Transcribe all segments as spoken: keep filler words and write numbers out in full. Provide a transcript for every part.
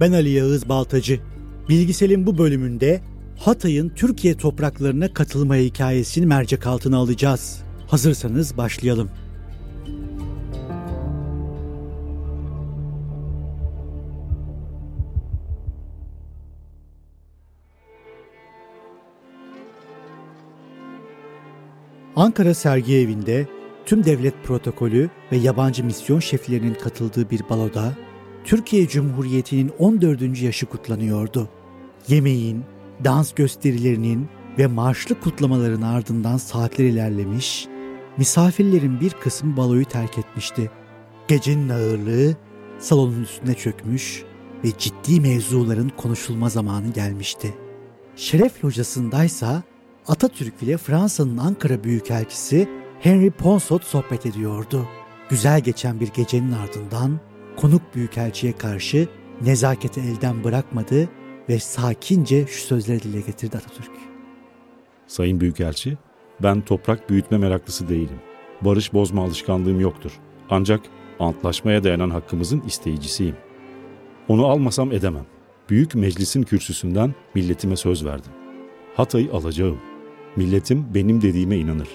ben Ali Yağız Baltacı. Bilgisel'in bu bölümünde Hatay'ın Türkiye topraklarına katılma hikayesini mercek altına alacağız. Hazırsanız başlayalım. Ankara Sergi Evi'nde tüm devlet protokolü ve yabancı misyon şeflerinin katıldığı bir baloda Türkiye Cumhuriyeti'nin on dördüncü yaşı kutlanıyordu. Yemeğin, dans gösterilerinin ve marşlı kutlamaların ardından saatler ilerlemiş, misafirlerin bir kısmı baloyu terk etmişti. Gecenin ağırlığı salonun üstüne çökmüş ve ciddi mevzuların konuşulma zamanı gelmişti. Şeref Lojası'ndaysa Atatürk ile Fransa'nın Ankara Büyükelçisi Henry Ponsot sohbet ediyordu. Güzel geçen bir gecenin ardından konuk büyükelçiye karşı nezaketi elden bırakmadı ve sakince şu sözleri dile getirdi Atatürk. Sayın Büyükelçi, ben toprak büyütme meraklısı değilim. Barış bozma alışkanlığım yoktur. Ancak antlaşmaya dayanan hakkımızın isteyicisiyim. Onu almasam edemem. Büyük Meclis'in kürsüsünden milletime söz verdim. Hatay'ı alacağım. Milletim benim dediğime inanır.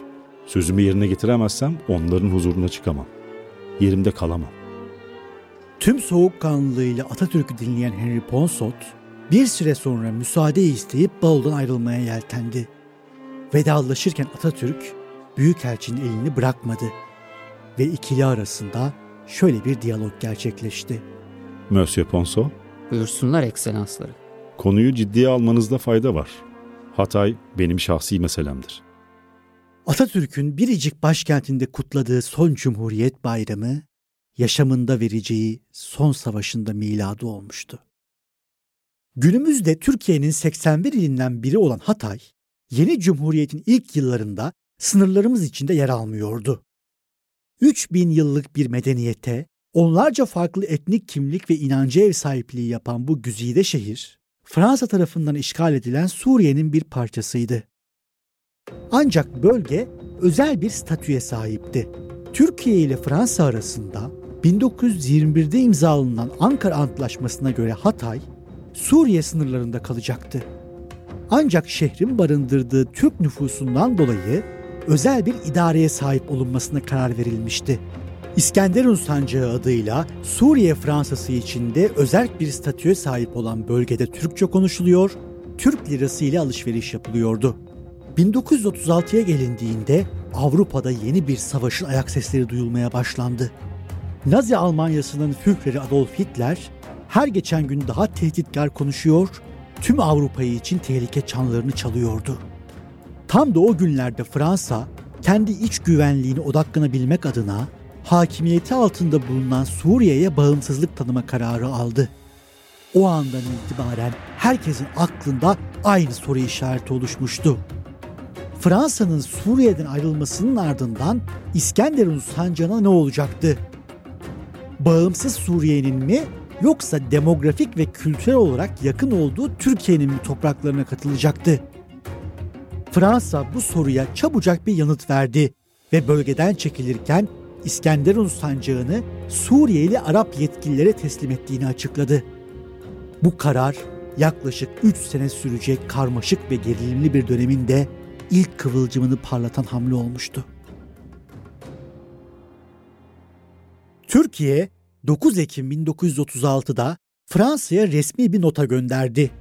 Sözümü yerine getiremezsem onların huzuruna çıkamam. Yerimde kalamam. Tüm soğukkanlılığıyla Atatürk'ü dinleyen Henry Ponsot, bir süre sonra müsaade isteyip balodan ayrılmaya yeltendi. Vedalaşırken Atatürk, Büyükelçinin elini bırakmadı ve ikili arasında şöyle bir diyalog gerçekleşti. Monsieur Ponsot, buyursunlar ekselansları. Konuyu ciddiye almanızda fayda var. Hatay benim şahsi meselemdir. Atatürk'ün Biricik başkentinde kutladığı son Cumhuriyet Bayramı, yaşamında vereceği son savaşında miladı olmuştu. Günümüzde Türkiye'nin seksen bir ilinden biri olan Hatay, yeni Cumhuriyet'in ilk yıllarında sınırlarımız içinde yer almıyordu. üç bin yıllık bir medeniyete, onlarca farklı etnik kimlik ve inancı ev sahipliği yapan bu güzide şehir, Fransa tarafından işgal edilen Suriye'nin bir parçasıydı. Ancak bölge özel bir statüye sahipti. Türkiye ile Fransa arasında bin dokuz yüz yirmi birde imzalanan Ankara Antlaşması'na göre Hatay, Suriye sınırlarında kalacaktı. Ancak şehrin barındırdığı Türk nüfusundan dolayı özel bir idareye sahip olunmasına karar verilmişti. İskenderun Sancağı adıyla Suriye Fransası içinde özerk bir statüye sahip olan bölgede Türkçe konuşuluyor, Türk lirası ile alışveriş yapılıyordu. bin dokuz yüz otuz altıya gelindiğinde Avrupa'da yeni bir savaşın ayak sesleri duyulmaya başlandı. Nazi Almanya'sının Führeri Adolf Hitler her geçen gün daha tehditkar konuşuyor, tüm Avrupa'yı için tehlike çanlarını çalıyordu. Tam da o günlerde Fransa, kendi iç güvenliğini odaklanabilmek adına hakimiyeti altında bulunan Suriye'ye bağımsızlık tanıma kararı aldı. O andan itibaren herkesin aklında aynı soru işareti oluşmuştu. Fransa'nın Suriye'den ayrılmasının ardından İskenderun Sancağı'na ne olacaktı? Bağımsız Suriye'nin mi yoksa demografik ve kültürel olarak yakın olduğu Türkiye'nin mi topraklarına katılacaktı? Fransa bu soruya çabucak bir yanıt verdi ve bölgeden çekilirken İskenderun Sancağı'nı Suriyeli Arap yetkililere teslim ettiğini açıkladı. Bu karar yaklaşık üç sene sürecek karmaşık ve gerilimli bir döneminde ilk kıvılcımını parlatan hamle olmuştu. Türkiye, dokuz Ekim bin dokuz yüz otuz altıda Fransa'ya resmi bir nota gönderdi.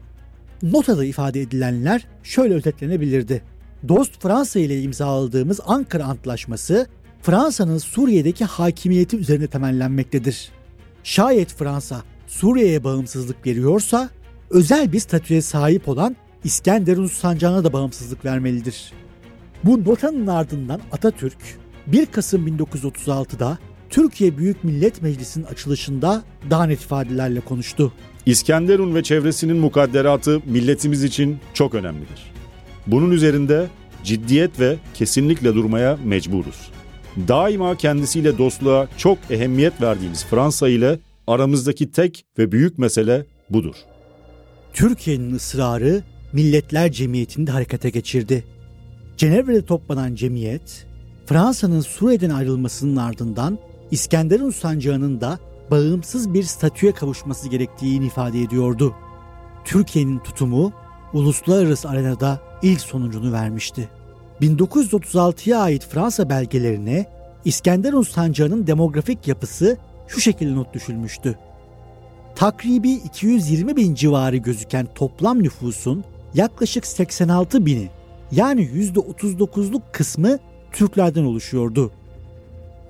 Notada ifade edilenler şöyle özetlenebilirdi. Dost Fransa ile imzaladığımız Ankara Antlaşması, Fransa'nın Suriye'deki hakimiyeti üzerine temellenmektedir. Şayet Fransa Suriye'ye bağımsızlık veriyorsa özel bir statüye sahip olan İskenderun Sancağı'na da bağımsızlık vermelidir. Bu notanın ardından Atatürk bir Kasım bin dokuz yüz otuz altıda Türkiye Büyük Millet Meclisi'nin açılışında daha net ifadelerle konuştu. İskenderun ve çevresinin mukadderatı milletimiz için çok önemlidir. Bunun üzerinde ciddiyet ve kesinlikle durmaya mecburuz. Daima kendisiyle dostluğa çok ehemmiyet verdiğimiz Fransa ile aramızdaki tek ve büyük mesele budur. Türkiye'nin ısrarı Milletler Cemiyeti'ni de harekete geçirdi. Cenevre'de toplanan cemiyet, Fransa'nın Suriye'den ayrılmasının ardından İskenderun Sancağı'nın da bağımsız bir statüye kavuşması gerektiğini ifade ediyordu. Türkiye'nin tutumu uluslararası arenada ilk sonucunu vermişti. bin dokuz yüz otuz altıya ait Fransa belgelerine İskenderun Sancağı'nın demografik yapısı şu şekilde not düşülmüştü. Takribi iki yüz yirmi bin civarı gözüken toplam nüfusun yaklaşık seksen altı bini yani yüzde otuz dokuzluk kısmı Türklerden oluşuyordu.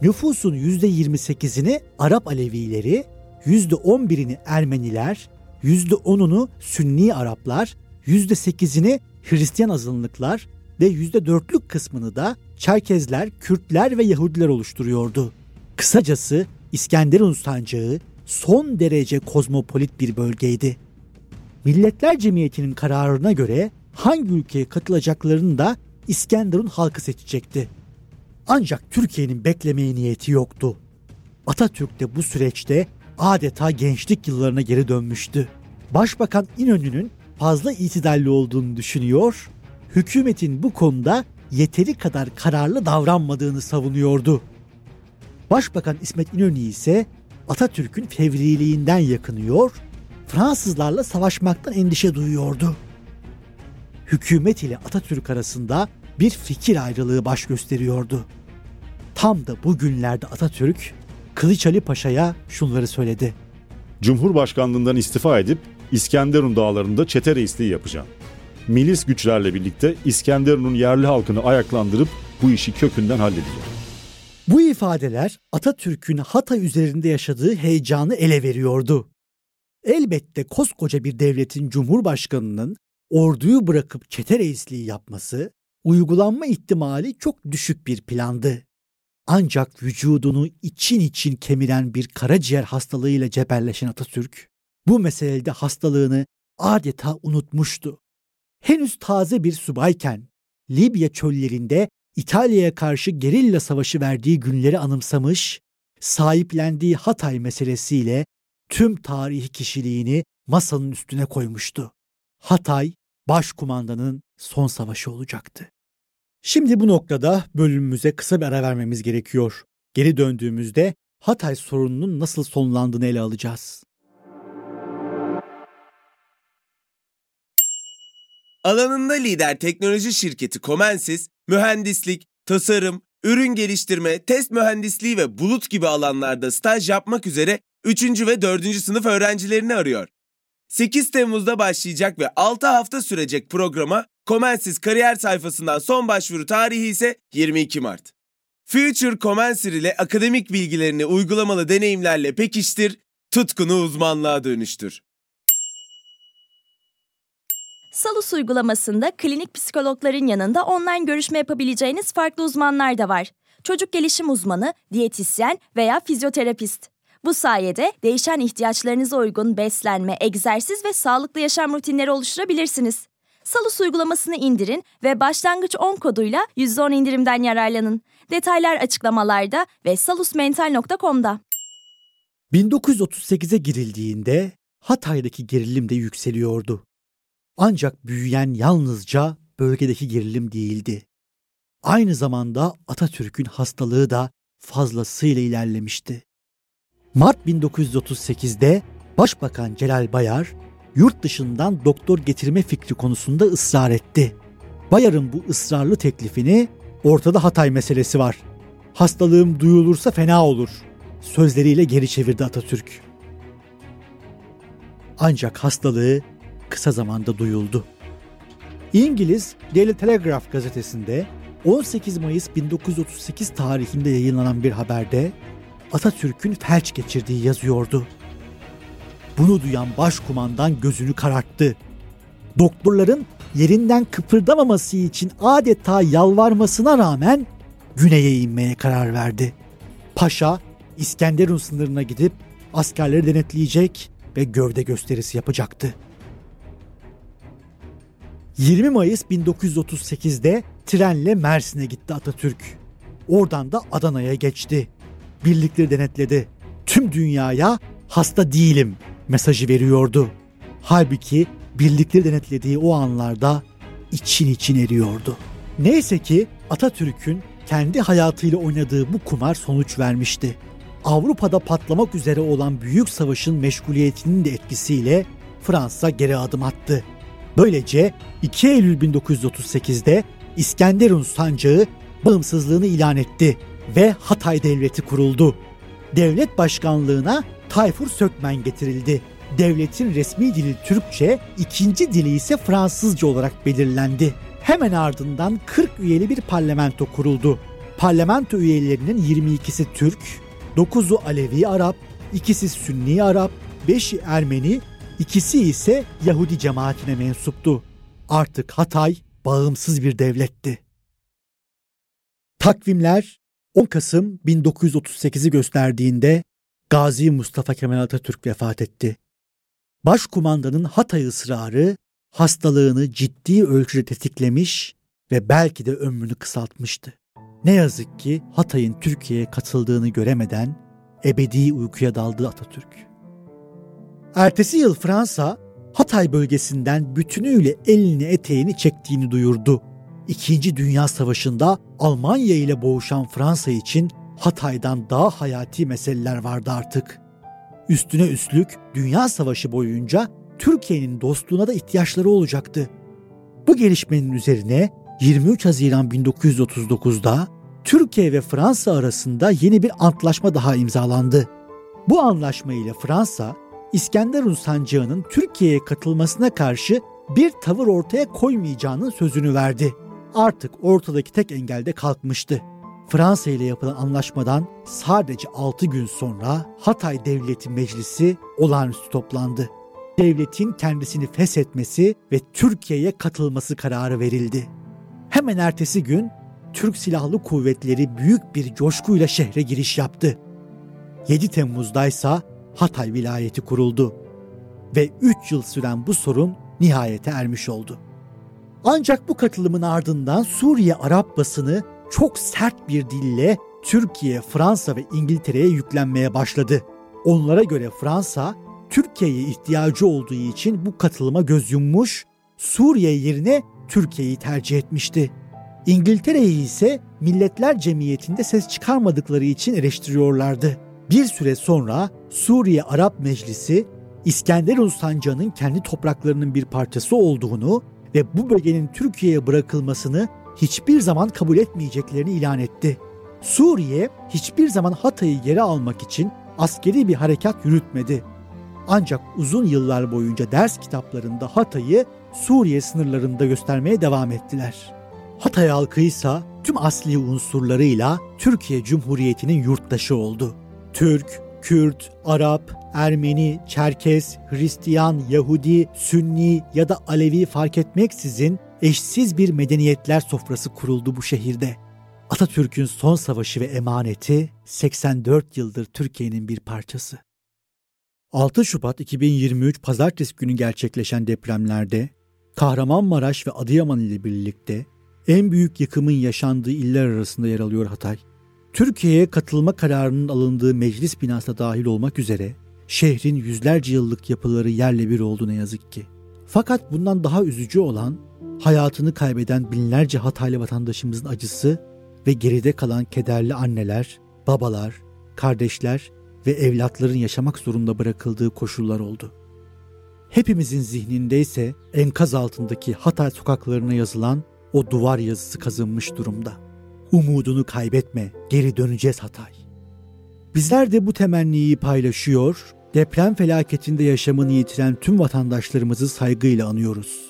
Nüfusun yüzde yirmi sekizini Arap Alevileri, yüzde on birini Ermeniler, yüzde onunu Sünni Araplar, yüzde sekizini Hristiyan azınlıklar ve yüzde dörtlük kısmını da Çerkezler, Kürtler ve Yahudiler oluşturuyordu. Kısacası İskenderun Sancağı son derece kozmopolit bir bölgeydi. Milletler Cemiyeti'nin kararına göre hangi ülkeye katılacaklarını da İskenderun halkı seçecekti. Ancak Türkiye'nin beklemeye niyeti yoktu. Atatürk de bu süreçte adeta gençlik yıllarına geri dönmüştü. Başbakan İnönü'nün fazla itidalli olduğunu düşünüyor, hükümetin bu konuda yeteri kadar kararlı davranmadığını savunuyordu. Başbakan İsmet İnönü ise Atatürk'ün fevriliğinden yakınıyor, Fransızlarla savaşmaktan endişe duyuyordu. Hükümet ile Atatürk arasında bir fikir ayrılığı baş gösteriyordu. Tam da bu günlerde Atatürk, Kılıç Ali Paşa'ya şunları söyledi. Cumhurbaşkanlığından istifa edip İskenderun dağlarında çete reisliği yapacağım. Milis güçlerle birlikte İskenderun'un yerli halkını ayaklandırıp bu işi kökünden halledeceğim. Bu ifadeler Atatürk'ün Hatay üzerinde yaşadığı heyecanı ele veriyordu. Elbette koskoca bir devletin Cumhurbaşkanı'nın orduyu bırakıp çete reisliği yapması uygulanma ihtimali çok düşük bir plandı. Ancak vücudunu için için kemiren bir karaciğer hastalığıyla cebelleşen Atatürk, bu meselede hastalığını adeta unutmuştu. Henüz taze bir subayken Libya çöllerinde İtalya'ya karşı gerilla savaşı verdiği günleri anımsamış, sahiplendiği Hatay meselesiyle tüm tarihi kişiliğini masanın üstüne koymuştu. Hatay, başkumandanın son savaşı olacaktı. Şimdi bu noktada bölümümüze kısa bir ara vermemiz gerekiyor. Geri döndüğümüzde Hatay sorununun nasıl sonlandığını ele alacağız. Alanında lider teknoloji şirketi Comensis, mühendislik, tasarım, ürün geliştirme, test mühendisliği ve bulut gibi alanlarda staj yapmak üzere üçüncü ve dördüncü sınıf öğrencilerini arıyor. sekiz Temmuz'da başlayacak ve altı hafta sürecek programa Comensis kariyer sayfasından son başvuru tarihi ise yirmi iki Mart. Future Comenser ile akademik bilgilerini uygulamalı deneyimlerle pekiştir, tutkunu uzmanlığa dönüştür. Salus uygulamasında klinik psikologların yanında online görüşme yapabileceğiniz farklı uzmanlar da var. Çocuk gelişim uzmanı, diyetisyen veya fizyoterapist. Bu sayede değişen ihtiyaçlarınıza uygun beslenme, egzersiz ve sağlıklı yaşam rutinleri oluşturabilirsiniz. Salus uygulamasını indirin ve başlangıç on koduyla yüzde on indirimden yararlanın. Detaylar açıklamalarda ve salus mental nokta com'da. bin dokuz yüz otuz sekize girildiğinde Hatay'daki gerilim de yükseliyordu. Ancak büyüyen yalnızca bölgedeki gerilim değildi. Aynı zamanda Atatürk'ün hastalığı da fazlasıyla ilerlemişti. Mart bin dokuz yüz otuz sekizde Başbakan Celal Bayar, yurt dışından doktor getirme fikri konusunda ısrar etti. Bayar'ın bu ısrarlı teklifini, "Ortada Hatay meselesi var. Hastalığım duyulursa fena olur." sözleriyle geri çevirdi Atatürk. Ancak hastalığı kısa zamanda duyuldu. İngiliz Daily Telegraph gazetesinde on sekiz Mayıs bin dokuz yüz otuz sekiz tarihinde yayınlanan bir haberde Atatürk'ün felç geçirdiği yazıyordu. Bunu duyan başkumandan gözünü kararttı. Doktorların yerinden kıpırdamaması için adeta yalvarmasına rağmen güneye inmeye karar verdi. Paşa İskenderun sınırına gidip askerleri denetleyecek ve gövde gösterisi yapacaktı. yirmi Mayıs bin dokuz yüz otuz sekizde trenle Mersin'e gitti Atatürk. Oradan da Adana'ya geçti. Birlikleri denetledi. Tüm dünyaya hasta değilim mesajı veriyordu. Halbuki birlikleri denetlediği o anlarda için için eriyordu. Neyse ki Atatürk'ün kendi hayatıyla oynadığı bu kumar sonuç vermişti. Avrupa'da patlamak üzere olan büyük savaşın meşguliyetinin de etkisiyle Fransa geri adım attı. Böylece iki Eylül bin dokuz yüz otuz sekizde İskenderun Sancağı bağımsızlığını ilan etti ve Hatay Devleti kuruldu. Devlet başkanlığına Tayfur Sökmen getirildi. Devletin resmi dili Türkçe, ikinci dili ise Fransızca olarak belirlendi. Hemen ardından kırk üyeli bir parlamento kuruldu. Parlamento üyelerinin yirmi ikisi Türk, dokuzu Alevi Arap, ikisi Sünni Arap, beşi Ermeni, ikisi ise Yahudi cemaatine mensuptu. Artık Hatay bağımsız bir devletti. Takvimler on Kasım bin dokuz yüz otuz sekizi gösterdiğinde Gazi Mustafa Kemal Atatürk vefat etti. Başkumandanın Hatay ısrarı hastalığını ciddi ölçüde tetiklemiş ve belki de ömrünü kısaltmıştı. Ne yazık ki Hatay'ın Türkiye'ye katıldığını göremeden ebedi uykuya daldı Atatürk. Ertesi yıl Fransa, Hatay bölgesinden bütünüyle elini eteğini çektiğini duyurdu. İkinci Dünya Savaşı'nda Almanya ile boğuşan Fransa için Hatay'dan daha hayati meseleler vardı artık. Üstüne üstlük Dünya Savaşı boyunca Türkiye'nin dostluğuna da ihtiyaçları olacaktı. Bu gelişmenin üzerine yirmi üç Haziran bin dokuz yüz otuz dokuzda Türkiye ve Fransa arasında yeni bir antlaşma daha imzalandı. Bu anlaşma ile Fransa, İskenderun Sancağı'nın Türkiye'ye katılmasına karşı bir tavır ortaya koymayacağının sözünü verdi. Artık ortadaki tek engel de kalkmıştı. Fransa ile yapılan anlaşmadan sadece altı gün sonra Hatay Devleti Meclisi olağanüstü toplandı. Devletin kendisini feshetmesi ve Türkiye'ye katılması kararı verildi. Hemen ertesi gün Türk Silahlı Kuvvetleri büyük bir coşkuyla şehre giriş yaptı. yedi Temmuz'daysa Hatay vilayeti kuruldu ve üç yıl süren bu sorun nihayete ermiş oldu. Ancak bu katılımın ardından Suriye Arap basını çok sert bir dille Türkiye, Fransa ve İngiltere'ye yüklenmeye başladı. Onlara göre Fransa, Türkiye'ye ihtiyacı olduğu için bu katılıma göz yummuş, Suriye yerine Türkiye'yi tercih etmişti. İngiltere'yi ise Milletler Cemiyeti'nde ses çıkarmadıkları için eleştiriyorlardı. Bir süre sonra Suriye Arap Meclisi, İskenderun Sancağı'nın kendi topraklarının bir parçası olduğunu ve bu bölgenin Türkiye'ye bırakılmasını hiçbir zaman kabul etmeyeceklerini ilan etti. Suriye hiçbir zaman Hatay'ı geri almak için askeri bir harekat yürütmedi. Ancak uzun yıllar boyunca ders kitaplarında Hatay'ı Suriye sınırlarında göstermeye devam ettiler. Hatay halkı ise tüm asli unsurlarıyla Türkiye Cumhuriyeti'nin yurttaşı oldu. Türk, Kürt, Arap, Ermeni, Çerkes, Hristiyan, Yahudi, Sünni ya da Alevi fark etmeksizin eşsiz bir medeniyetler sofrası kuruldu bu şehirde. Atatürk'ün son savaşı ve emaneti seksen dört yıldır Türkiye'nin bir parçası. altı Şubat iki bin yirmi üç Pazartesi günü gerçekleşen depremlerde Kahramanmaraş ve Adıyaman ile birlikte en büyük yıkımın yaşandığı iller arasında yer alıyor Hatay. Türkiye'ye katılma kararının alındığı meclis binası dahil olmak üzere şehrin yüzlerce yıllık yapıları yerle bir oldu ne yazık ki. Fakat bundan daha üzücü olan hayatını kaybeden binlerce Hataylı vatandaşımızın acısı ve geride kalan kederli anneler, babalar, kardeşler ve evlatların yaşamak zorunda bırakıldığı koşullar oldu. Hepimizin zihninde ise enkaz altındaki Hatay sokaklarına yazılan o duvar yazısı kazınmış durumda. Umudunu kaybetme, geri döneceğiz Hatay. Bizler de bu temenniyi paylaşıyor, deprem felaketinde yaşamını yitiren tüm vatandaşlarımızı saygıyla anıyoruz.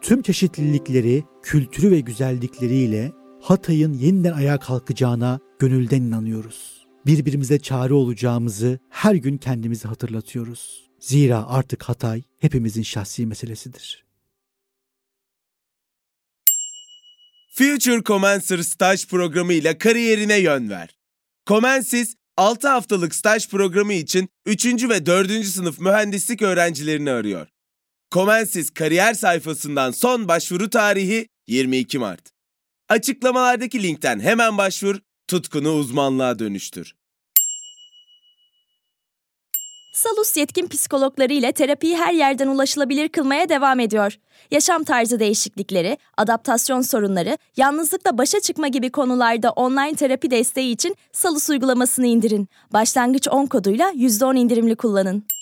Tüm çeşitlilikleri, kültürü ve güzellikleriyle Hatay'ın yeniden ayağa kalkacağına gönülden inanıyoruz. Birbirimize çare olacağımızı her gün kendimizi hatırlatıyoruz. Zira artık Hatay hepimizin şahsi meselesidir. Future Comenser staj programı ile kariyerine yön ver. Comensis, altı haftalık staj programı için üçüncü ve dördüncü sınıf mühendislik öğrencilerini arıyor. Comensis kariyer sayfasından son başvuru tarihi yirmi iki Mart. Açıklamalardaki linkten hemen başvur, tutkunu uzmanlığa dönüştür. Salus yetkin psikologları ile terapiyi her yerden ulaşılabilir kılmaya devam ediyor. Yaşam tarzı değişiklikleri, adaptasyon sorunları, yalnızlıkla başa çıkma gibi konularda online terapi desteği için Salus uygulamasını indirin. Başlangıç on koduyla yüzde on indirimli kullanın.